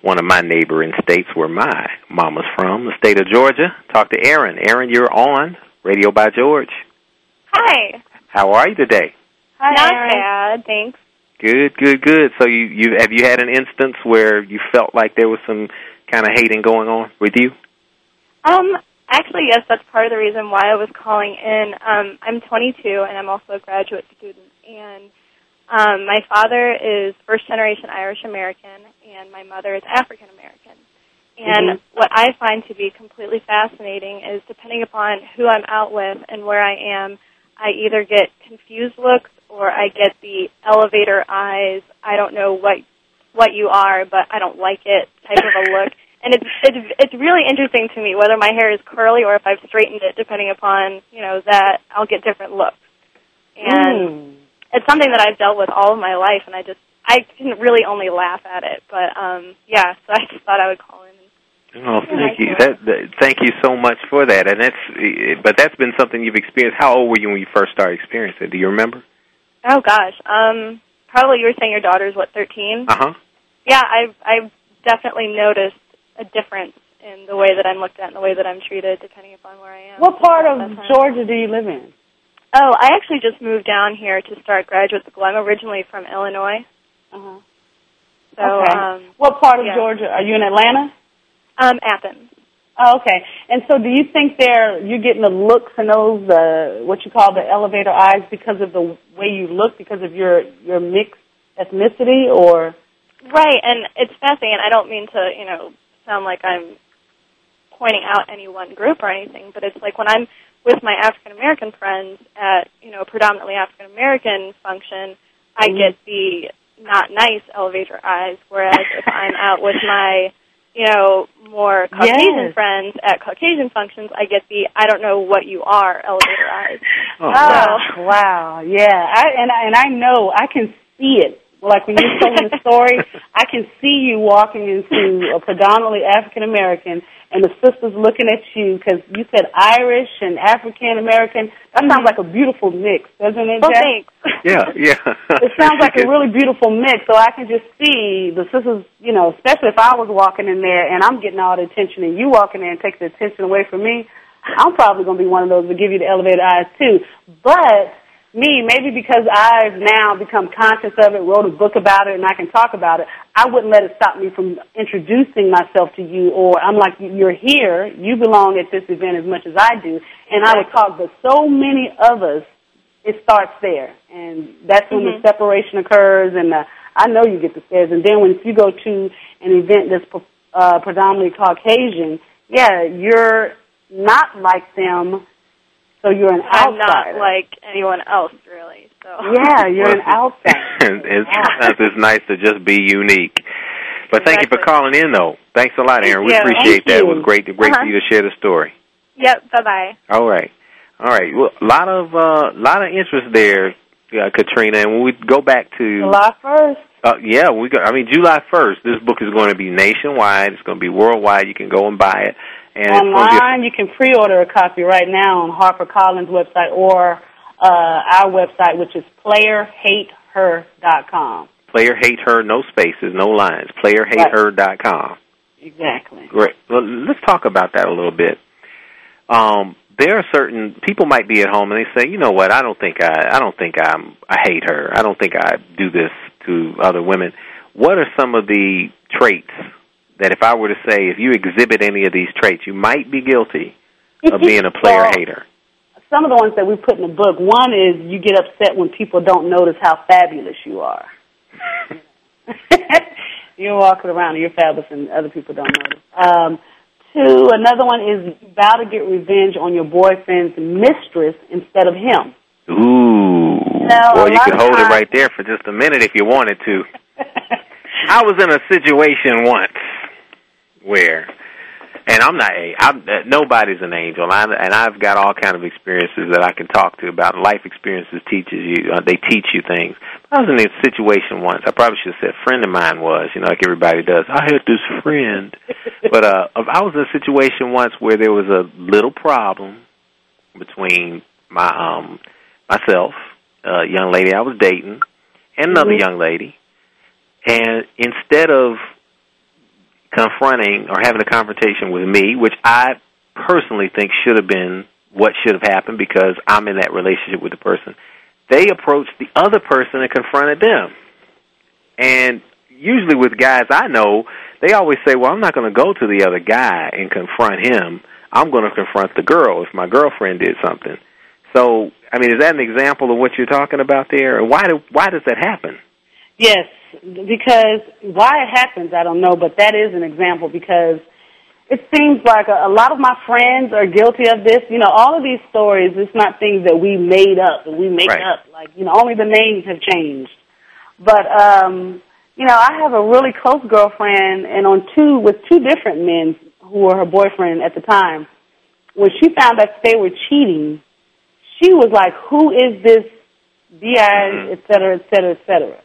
one of my neighboring states where my mama's from, the state of Georgia. Talk to Aaron. Aaron, you're on Radio by George. Hi. How are you today? Hi, Not Aaron. bad, thanks. Good, good, good. So you, you have you had an instance where you felt like there was some kind of hating going on with you? Um. Actually, yes, that's part of the reason why I was calling in. Um, I'm twenty-two, and I'm also a graduate student. And um, my father is first-generation Irish-American, and my mother is African-American. And mm-hmm. what I find to be completely fascinating is, depending upon who I'm out with and where I am, I either get confused looks or I get the elevator eyes, I don't know what what you are, but I don't like it type of a look. And it's, it's it's really interesting to me whether my hair is curly or if I've straightened it, depending upon, you know, that I'll get different looks. And mm. it's something that I've dealt with all of my life, and I just, I can really only laugh at it. But, um, yeah, so I just thought I would call in. Oh, thank you. That, that, thank you so much for that. And that's, but that's been something you've experienced. How old were you when you first started experiencing it? Do you remember? Oh, gosh. Um, probably you were saying your daughter's, what, thirteen? Uh-huh. Yeah, I've, I've definitely noticed a difference in the way that I'm looked at and the way that I'm treated, depending upon where I am. What part of Georgia do you live in? Oh, I actually just moved down here to start graduate school. I'm originally from Illinois. Uh-huh. So, okay. Um, what part of yeah. Georgia? Are you in Atlanta? Um, Athens. Oh, okay. And so do you think they're, you're getting the looks and those, uh, what you call the elevator eyes, because of the way you look, because of your, your mixed ethnicity, or? Right, and it's fascinating. I don't mean to, you know, sound like I'm pointing out any one group or anything, but it's like when I'm with my African-American friends at, you know, a predominantly African-American function, I mm-hmm. get the not nice elevator eyes, whereas if I'm out with my, you know, more Caucasian yes. friends at Caucasian functions, I get the I don't know what you are elevator eyes. Oh, so, wow. wow, yeah. I, and, I, and I know, I can see it like when you're telling the story, I can see you walking into a predominantly African-American and the sisters looking at you because you said Irish and African-American. That mm-hmm. sounds like a beautiful mix, doesn't it, Jeff? Oh, thanks. Yeah, yeah. It sounds like a really beautiful mix, so I can just see the sisters, you know, especially if I was walking in there and I'm getting all the attention and you walking in and taking the attention away from me, I'm probably going to be one of those that give you the elevated eyes, too. But me, maybe because I've now become conscious of it, wrote a book about it, and I can talk about it, I wouldn't let it stop me from introducing myself to you, or I'm like, you're here, you belong at this event as much as I do, and I would talk, but so many of us, it starts there, and that's when mm-hmm. the separation occurs, and uh, I know you get the stares, and then when if you go to an event that's uh, predominantly Caucasian, yeah, you're not like them, so you're an I'm outsider. I'm not like anyone else, really. So yeah, you're an outsider. It's, sometimes it's nice to just be unique. But exactly. Thank you for calling in, though. Thanks a lot, Erin. We yeah, appreciate that. You. It was great, great uh-huh. for you to share the story. Yep. Bye bye. All right, all right. Well, a lot of uh, lot of interest there, uh, Katrina. And when we go back to July first. Uh, yeah, we. Go, I mean, July first. This book is going to be nationwide. It's going to be worldwide. You can go and buy it. And online, you can pre-order a copy right now on HarperCollins' website or uh, our website, which is player hate her dot com. Player Hate Her, no spaces, no lines, player hate her dot com. Exactly. Great. Well, let's talk about that a little bit. Um, there are certain people might be at home and they say, you know what, I don't think I, I don't think I'm, I hate her. I don't think I do this to other women. What are some of the traits that if I were to say, if you exhibit any of these traits, you might be guilty of being a player well, hater? Some of the ones that we put in the book, one is you get upset when people don't notice how fabulous you are. You're walking around and you're fabulous and other people don't notice. Um, two, another one is you vow to get revenge on your boyfriend's mistress instead of him. Ooh. Now, well, you could hold times, it right there for just a minute if you wanted to. I was in a situation once. Where, and I'm not, I'm, nobody's an angel, I'm, and I've got all kind of experiences that I can talk to about. Life experiences teaches you, uh, they teach you things. I was in a situation once, I probably should have said a friend of mine was, you know, like everybody does. I had this friend. But uh, I was in a situation once where there was a little problem between my um, myself, a young lady I was dating, and another mm-hmm. young lady. And instead of confronting or having a confrontation with me, which I personally think should have been what should have happened because I'm in that relationship with the person, they approached the other person and confronted them. And usually with guys I know, they always say, well, I'm not going to go to the other guy and confront him. I'm going to confront the girl if my girlfriend did something. So, I mean, is that an example of what you're talking about there? Or why do, why does that happen? Yes, because why it happens, I don't know, but that is an example because it seems like a, a lot of my friends are guilty of this. You know, all of these stories, it's not things that we made up, that we make right. up. Like, you know, only the names have changed. But, um, you know, I have a really close girlfriend and on two, with two different men who were her boyfriend at the time, when she found out they were cheating, she was like, who is this B I, et cetera, et cetera, et cetera.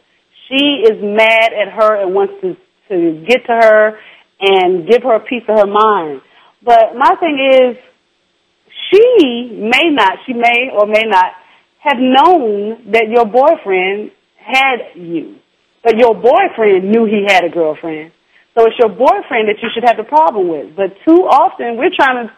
She is mad at her and wants to, to get to her and give her a piece of her mind. But my thing is, she may not, she may or may not have known that your boyfriend had you. But your boyfriend knew he had a girlfriend. So it's your boyfriend that you should have the problem with. But too often we're trying to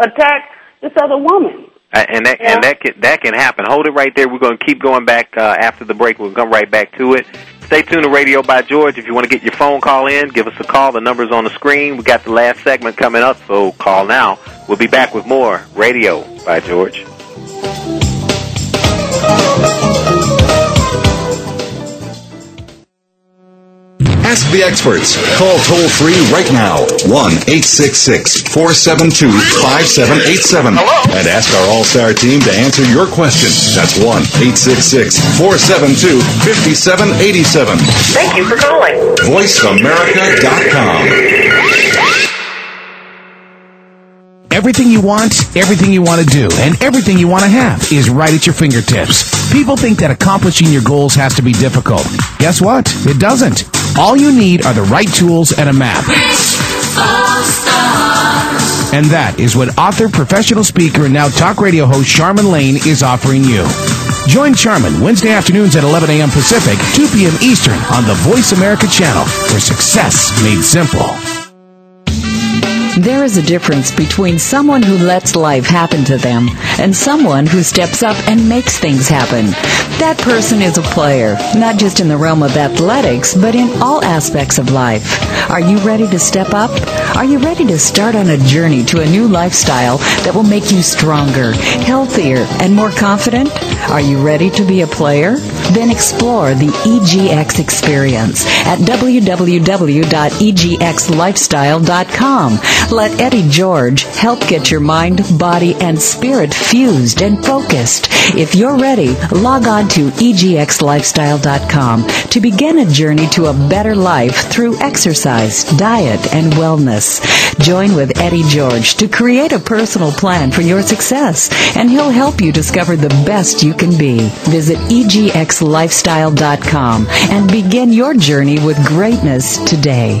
attack this other woman. Uh, and that yeah. and that can, that can happen. Hold it right there. We're going to keep going back uh, after the break. We'll come right back to it. Stay tuned to Radio by George. If you want to get your phone call in, give us a call. The number's on the screen. We got the last segment coming up, so call now. We'll be back with more Radio by George. Ask the experts. Call toll-free right now, one eight six six, four seven two, five seven eight seven. Hello? And ask our all-star team to answer your question. That's one eight six six, four seven two, five seven eight seven. Thank you for calling. voice america dot com. Everything you want, everything you want to do, and everything you want to have is right at your fingertips. People think that accomplishing your goals has to be difficult. Guess what? It doesn't. All you need are the right tools and a map. And that is what author, professional speaker, and now talk radio host Charmin Lane is offering you. Join Charmin Wednesday afternoons at eleven a.m. Pacific, two p.m. Eastern on the Voice America channel, where success made simple. There is a difference between someone who lets life happen to them and someone who steps up and makes things happen. That person is a player, not just in the realm of athletics, but in all aspects of life. Are you ready to step up? Are you ready to start on a journey to a new lifestyle that will make you stronger, healthier, and more confident? Are you ready to be a player? Then explore the E G X experience at w w w dot e g x lifestyle dot com. Let Eddie George help get your mind, body, and spirit fused and focused. If you're ready, log on to e g x lifestyle dot com to begin a journey to a better life through exercise, diet, and wellness. Join with Eddie George to create a personal plan for your success, and he'll help you discover the best you can be. Visit e g x lifestyle dot com and begin your journey with greatness today.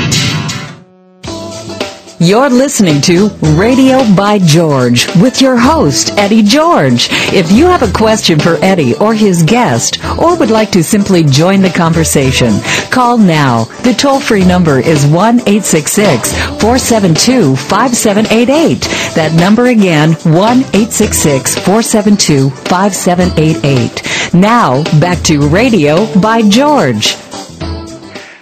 You're listening to Radio by George with your host, Eddie George. If you have a question for Eddie or his guest, or would like to simply join the conversation, call now. The toll-free number is one eight six six, four seven two, five seven eight eight. That number again, one eight six six, four seven two, five seven eight eight. Now, back to Radio by George.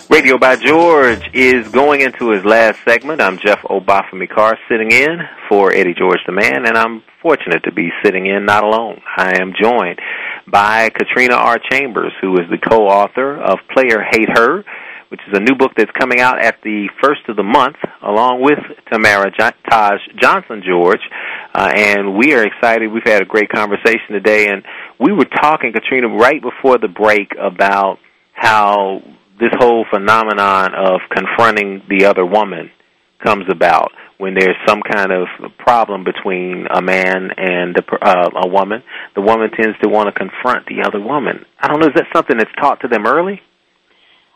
Radio by George is going into his last segment. I'm Jeff Obafemi Carr, sitting in for Eddie George the Man, and I'm fortunate to be sitting in not alone. I am joined by Katrina R. Chambers, who is the co-author of Player Hate Her, which is a new book that's coming out at the first of the month, along with Tamara jo- Taj Johnson-George. Uh, and we are excited. We've had a great conversation today. And we were talking, Katrina, right before the break about how this whole phenomenon of confronting the other woman comes about when there's some kind of problem between a man and a, uh, a woman. The woman tends to want to confront the other woman. I don't know, is that something that's taught to them early?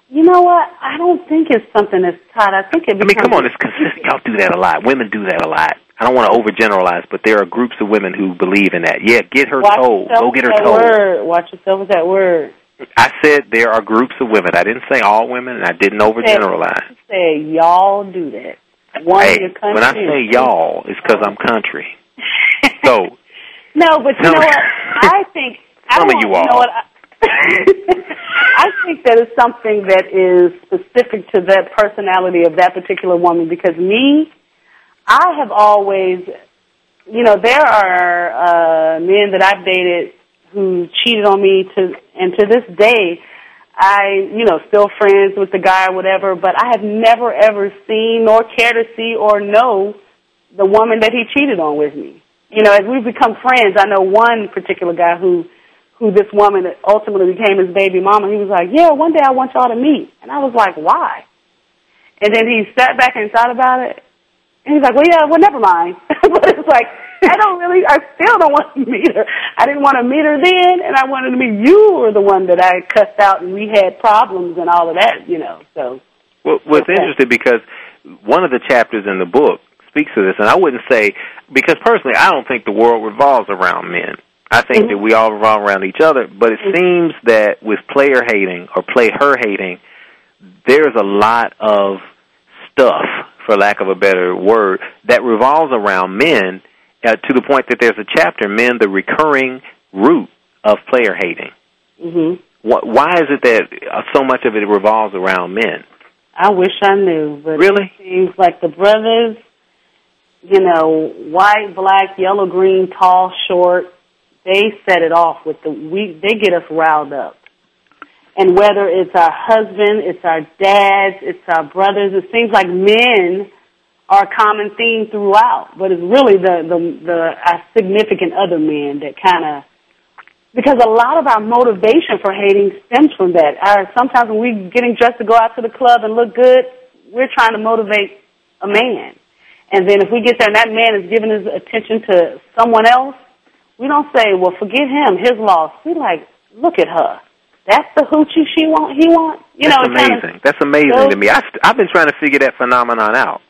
You know what? I don't think it's something that's taught. I think it. I mean, come on, it's consistent. Y'all do that a lot. Women do that a lot. I don't want to overgeneralize, but there are groups of women who believe in that. Yeah, get her told. Go get her told. Watch yourself with that word. I said there are groups of women. I didn't say all women, and I didn't overgeneralize. I said y'all do that. One hey, of your when I say y'all, it's because I'm country. So. No, but you know what? I think some I of you all. You know what? I, I think that is something that is specific to that personality of that particular woman, because me, I have always, you know, there are uh, men that I've dated who cheated on me, to, and to this day, I, you know, still friends with the guy or whatever, but I have never, ever seen nor cared to see or know the woman that he cheated on with me. You know, as we've become friends, I know one particular guy who, who this woman that ultimately became his baby mama, he was like, yeah, one day I want y'all to meet. And I was like, why? And then he sat back and thought about it. And he's like, well, yeah, well, never mind. But it's like, I don't really, I still don't want to meet her. I didn't want to meet her then, and I wanted to meet you were the one that I cussed out, and we had problems and all of that, you know. So. Well, what's okay. Interesting, because one of the chapters in the book speaks to this, and I wouldn't say, because personally I don't think the world revolves around men. I think mm-hmm. that we all revolve around each other, but it mm-hmm. seems that with player hating or play her hating, there's a lot of stuff, for lack of a better word, that revolves around men uh, to the point that there's a chapter, Men, the Recurring Root of Player Hating. Mm-hmm. What, why is it that so much of it revolves around men? I wish I knew, but really? It seems like the brothers, you know, white, black, yellow, green, tall, short, they set it off with the, we, they get us riled up. And whether it's our husband, it's our dads, it's our brothers, it seems like men are a common theme throughout, but it's really the, the, the our significant other men that kind of Because a lot of our motivation for hating stems from that. Our, sometimes when we're getting dressed to go out to the club and look good, we're trying to motivate a man. And then if we get there and that man is giving his attention to someone else, we don't say, well, forget him, his loss. We like, look at her. That's the hoochie she want, he want. You know, it's amazing. That's amazing so, to me. I st- I've been trying to figure that phenomenon out.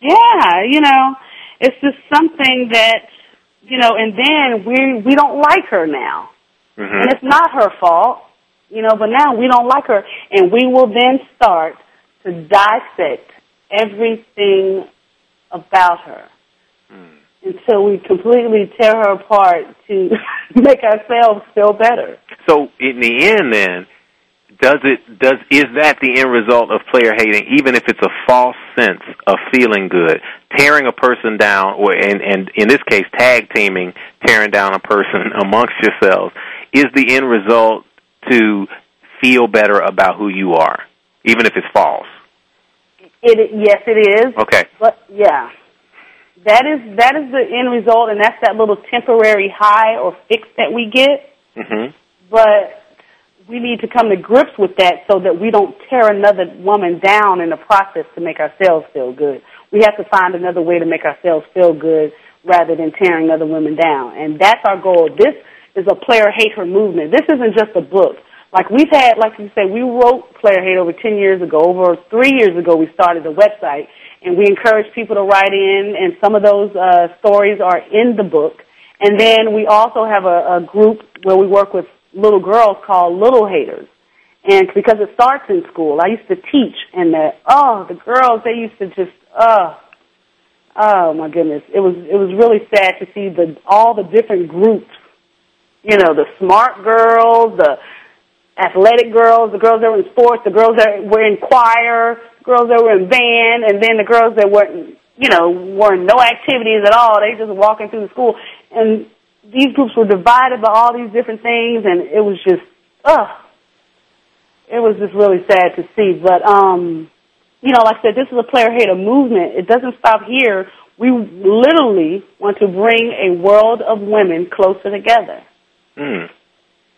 Yeah, you know, it's just something that, you know, and then we we don't like her now. Mm-hmm. And it's not her fault, you know, but now we don't like her. And we will then start to dissect everything about her mm. until we completely tear her apart to make ourselves feel better. So in the end then, does it, does, is that the end result of player hating, even if it's a false sense of feeling good, tearing a person down, or and, and in this case tag teaming, tearing down a person amongst yourselves, is the end result to feel better about who you are, even if it's false? It, yes, it is. Okay. But, yeah. That is that is the end result, and that's that little temporary high or fix that we get. Mm-hmm. But we need to come to grips with that so that we don't tear another woman down in the process to make ourselves feel good. We have to find another way to make ourselves feel good rather than tearing other women down. And that's our goal. This is a Player Hate Her movement. This isn't just a book. Like we've had, like you say, we wrote Player Hate over ten years ago. Over three years ago, we started the website, and we encourage people to write in, and some of those uh, stories are in the book. And then we also have a, a group where we work with little girls called Little Haters. And because it starts in school, I used to teach, and the, oh, the girls, they used to just, oh, oh my goodness. It was, it was really sad to see the, all the different groups, you know, the smart girls, the athletic girls, the girls that were in sports, the girls that were in choir, the girls that were in band, and then the girls that weren't, you know, were in no activities at all. They just walking through the school. And these groups were divided by all these different things, and it was just, ugh. It was just really sad to see. But, um, you know, like I said, this is a Player Hater movement. It doesn't stop here. We literally want to bring a world of women closer together. Mm.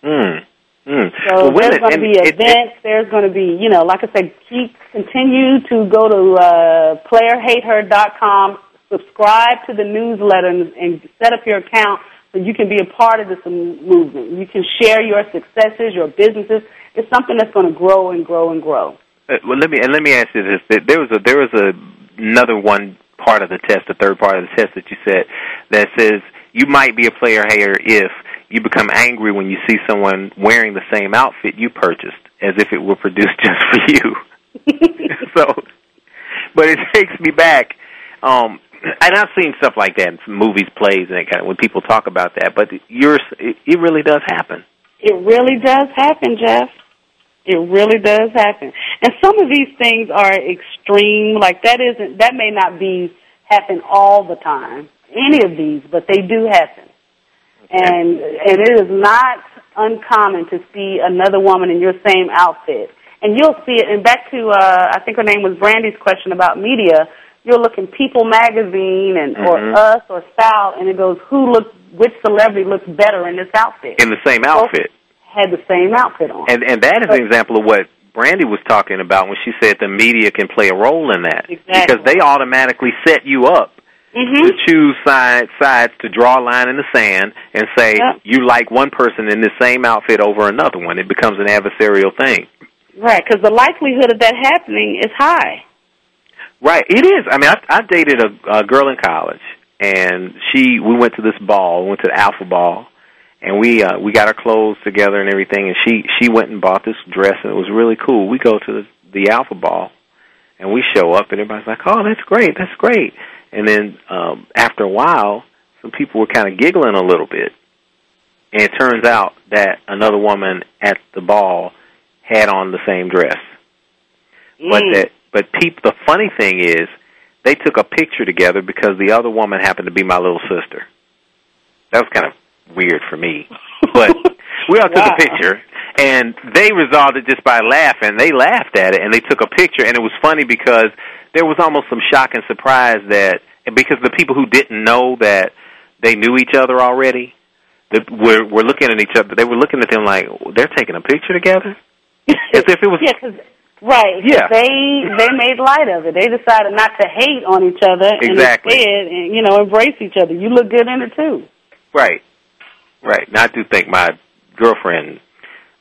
Mm. Mm. So well, there's going to be it, events, it, there's going to be, you know, like I said, keep, continue to go to uh, player hate her dot com, subscribe to the newsletter, and, and set up your account so you can be a part of this movement. You can share your successes, your businesses. It's something that's going to grow and grow and grow. Uh, well, let me and let me ask you this. There was a, there was a, another one part of the test, the third part of the test that you said that says you might be a player hater if you become angry when you see someone wearing the same outfit you purchased, as if it were produced just for you. So, but it takes me back, um, and I've seen stuff like that in movies, plays, and that kind of, when people talk about that. But yours, it, it really does happen. It really does happen, Jeff. It really does happen. And some of these things are extreme. Like that isn't that may not be happen all the time. Any of these, but they do happen. And, and it is not uncommon to see another woman in your same outfit. And you'll see it, and back to, uh, I think her name was Brandy's question about media, you'll look in People magazine and mm-hmm. or Us or Style, and it goes, who looked, which celebrity looks better in this outfit? In the same outfit. Both had the same outfit on. And, and that is so, an example of what Brandy was talking about when she said the media can play a role in that. Exactly. Because they automatically set you up. Mm-hmm. To choose sides, sides to draw a line in the sand and say yep. you like one person in the same outfit over another one. It becomes an adversarial thing. Right, because the likelihood of that happening is high. Right, it is. I mean, I, I dated a, a girl in college, and she we went to this ball, we went to the Alpha Ball, and we uh, we got our clothes together and everything, and she, she went and bought this dress, and it was really cool. We go to the, the Alpha Ball, and we show up, and everybody's like, oh, that's great, that's great. And then um, after a while, some people were kind of giggling a little bit. And it turns out that another woman at the ball had on the same dress. Mm. But that, but peep, the funny thing is, they took a picture together because the other woman happened to be my little sister. That was kind of weird for me. But we all took wow. a picture. And they resolved it just by laughing. They laughed at it, and they took a picture. And it was funny because there was almost some shock and surprise that, because the people who didn't know that they knew each other already, that were, were looking at each other. They were looking at them like, they're taking a picture together? As if it was... Yeah, cause, right. Yeah. They, they made light of it. They decided not to hate on each other. Exactly. And, and, you know, embrace each other. You look good in it, too. Right. Right. Now, I do think my girlfriend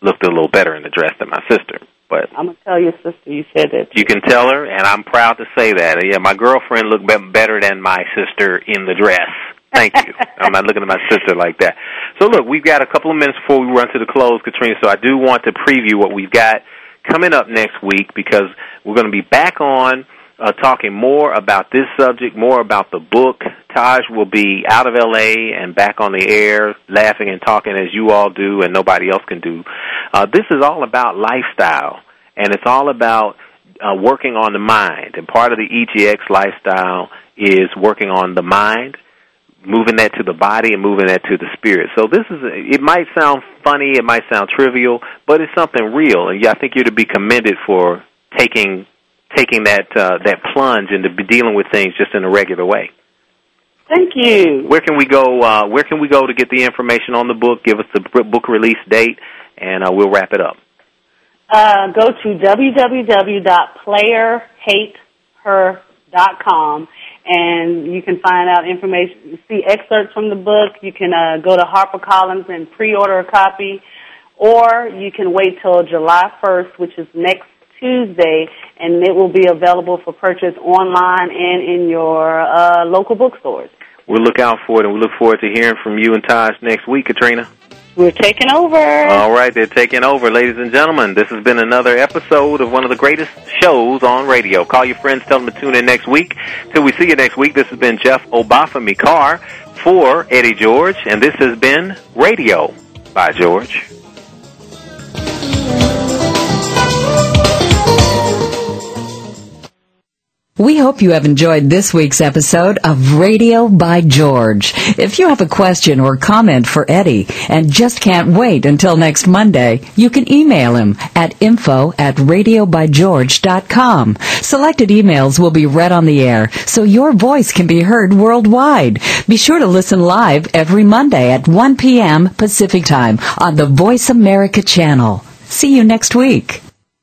looked a little better in the dress than my sister. But I'm going to tell your sister you said that. You can tell her, and I'm proud to say that. Yeah, my girlfriend looked better than my sister in the dress. Thank you. I'm not looking at my sister like that. So, look, we've got a couple of minutes before we run to the close, Katrina, so I do want to preview what we've got coming up next week, because we're going to be back on uh, talking more about this subject, more about the book. Taj will be out of L A and back on the air, laughing and talking as you all do and nobody else can do. Uh, this is all about lifestyle, and it's all about uh, working on the mind. And part of the E G X lifestyle is working on the mind, moving that to the body and moving that to the spirit. So this is, it might sound funny, it might sound trivial, but it's something real. And I think you're to be commended for taking taking that uh, that plunge into dealing with things just in a regular way. Thank you. Where can we go? Uh, where can we go to get the information on the book? Give us the book release date, and uh, we'll wrap it up. Uh, go to w w w dot player hate her dot com. And you can find out information, see excerpts from the book. You can uh, go to HarperCollins and pre-order a copy. Or you can wait till July first, which is next Tuesday, and it will be available for purchase online and in your uh, local bookstores. We'll look out for it, and we look forward to hearing from you and Taj next week, Katrina. We're taking over. All right, they're taking over. Ladies and gentlemen, this has been another episode of one of the greatest shows on radio. Call your friends, tell them to tune in next week. Till we see you next week, this has been Jeff Obafemi Carr for Eddie George, and this has been Radio by George. We hope you have enjoyed this week's episode of Radio by George. If you have a question or comment for Eddie and just can't wait until next Monday, you can email him at info at radio by george dot com. Selected emails will be read on the air, so your voice can be heard worldwide. Be sure to listen live every Monday at one p.m. Pacific Time on the Voice America channel. See you next week.